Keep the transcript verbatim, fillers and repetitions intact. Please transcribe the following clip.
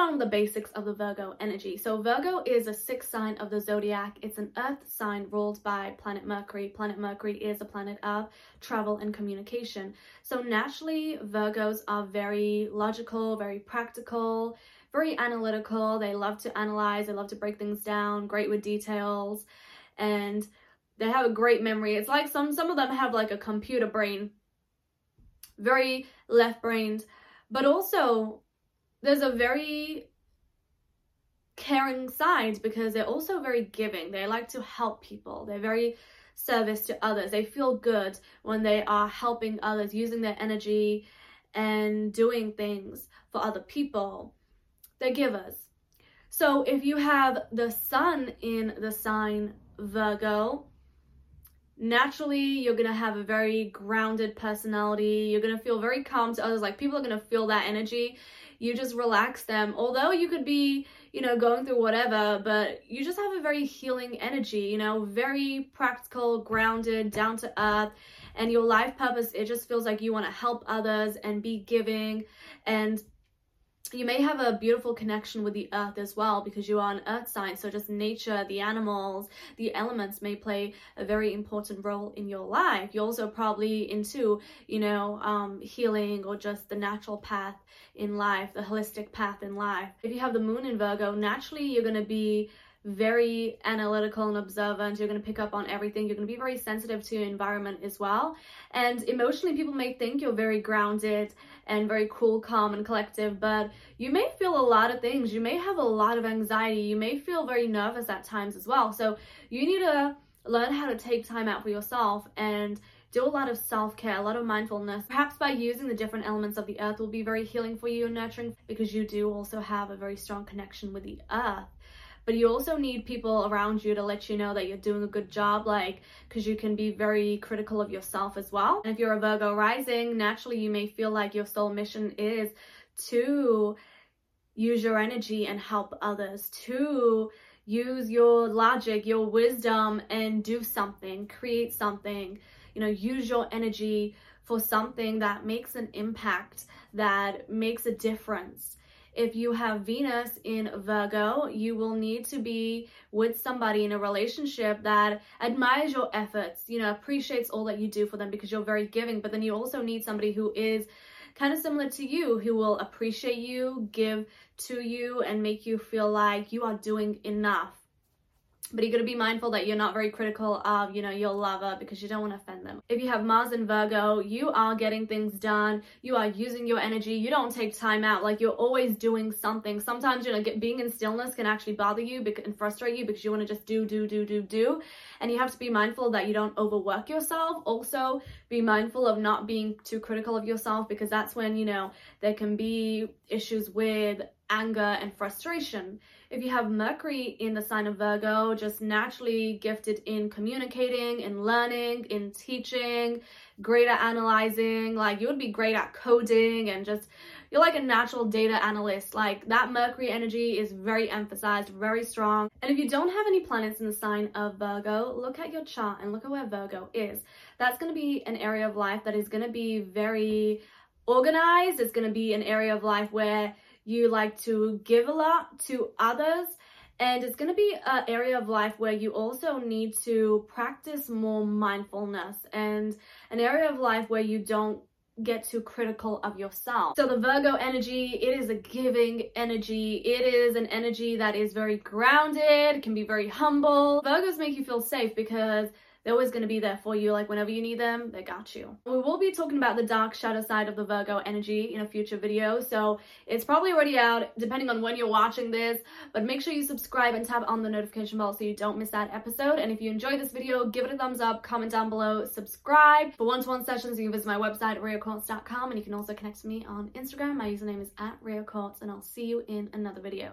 on the basics of the Virgo energy. So Virgo is a sixth sign of the zodiac. It's an earth sign ruled by planet Mercury. Planet Mercury is a planet of travel and communication. So naturally, Virgos are very logical, very practical, very analytical. They love to analyze. They love to break things down, great with details, and they have a great memory. It's like some, some of them have like a computer brain, very left-brained, but also there's a very caring side because they're also very giving. They like to help people. They're very service to others. They feel good when they are helping others, using their energy and doing things for other people. They're givers. So if you have the sun in the sign Virgo, naturally you're gonna have a very grounded personality. You're gonna feel very calm to others. Like, people are gonna feel that energy. You just relax them, although you could be, you know, going through whatever, but you just have a very healing energy, you know, very practical, grounded, down to earth, and your life purpose, it just feels like you want to help others and be giving. And you may have a beautiful connection with the earth as well, because you are an earth sign. So just nature, the animals, the elements may play a very important role in your life. You're also probably into, you know, um, healing or just the natural path in life, the holistic path in life. If you have the moon in Virgo, naturally you're going to be very analytical and observant. You're going to pick up on everything. You're going to be very sensitive to your environment as well. And emotionally, people may think you're very grounded and very cool, calm, and collective, but you may feel a lot of things. You may have a lot of anxiety. You may feel very nervous at times as well. So you need to learn how to take time out for yourself and do a lot of self-care, a lot of mindfulness. Perhaps by using the different elements of the earth will be very healing for you and nurturing, because you do also have a very strong connection with the earth. But you also need people around you to let you know that you're doing a good job, like, because you can be very critical of yourself as well. And if you're a Virgo rising, naturally you may feel like your soul mission is to use your energy and help others, to use your logic, your wisdom, and do something, create something, you know, use your energy for something that makes an impact, that makes a difference. If you have Venus in Virgo, you will need to be with somebody in a relationship that admires your efforts, you know, appreciates all that you do for them, because you're very giving. But then you also need somebody who is kind of similar to you, who will appreciate you, give to you, and make you feel like you are doing enough. But you got to be mindful that you're not very critical of, you know, your lover, because you don't want to offend them. If you have Mars in Virgo, you are getting things done. You are using your energy. You don't take time out. Like, you're always doing something. Sometimes, you know, get, being in stillness can actually bother you and frustrate you, because you want to just do, do, do, do, do. And you have to be mindful that you don't overwork yourself. Also, be mindful of not being too critical of yourself, because that's when, you know, there can be issues with anger and frustration. If you have Mercury in the sign of Virgo, just naturally gifted in communicating, in learning, in teaching, great at analyzing. Like, you would be great at coding, and just, you're like a natural data analyst. Like, that Mercury energy is very emphasized, very strong. And if you don't have any planets in the sign of Virgo, look at your chart and look at where Virgo is. That's going to be an area of life that is going to be very organized. It's going to be an area of life where you like to give a lot to others, and it's going to be an area of life where you also need to practice more mindfulness, and an area of life where you don't get too critical of yourself. So the Virgo energy, it is a giving energy. It is an energy that is very grounded, can be very humble. Virgos make you feel safe because they're always going to be there for you. Like, whenever you need them, they got you. We will be talking about the dark shadow side of the Virgo energy in a future video, so it's probably already out depending on when you're watching this, but make sure you subscribe and tap on the notification bell so you don't miss that episode. And if you enjoyed this video, give it a thumbs up, comment down below, subscribe. For one-to-one sessions, you can visit my website, reocortes dot com, and you can also connect with me on Instagram. My username is at reocortes, and I'll see you in another video.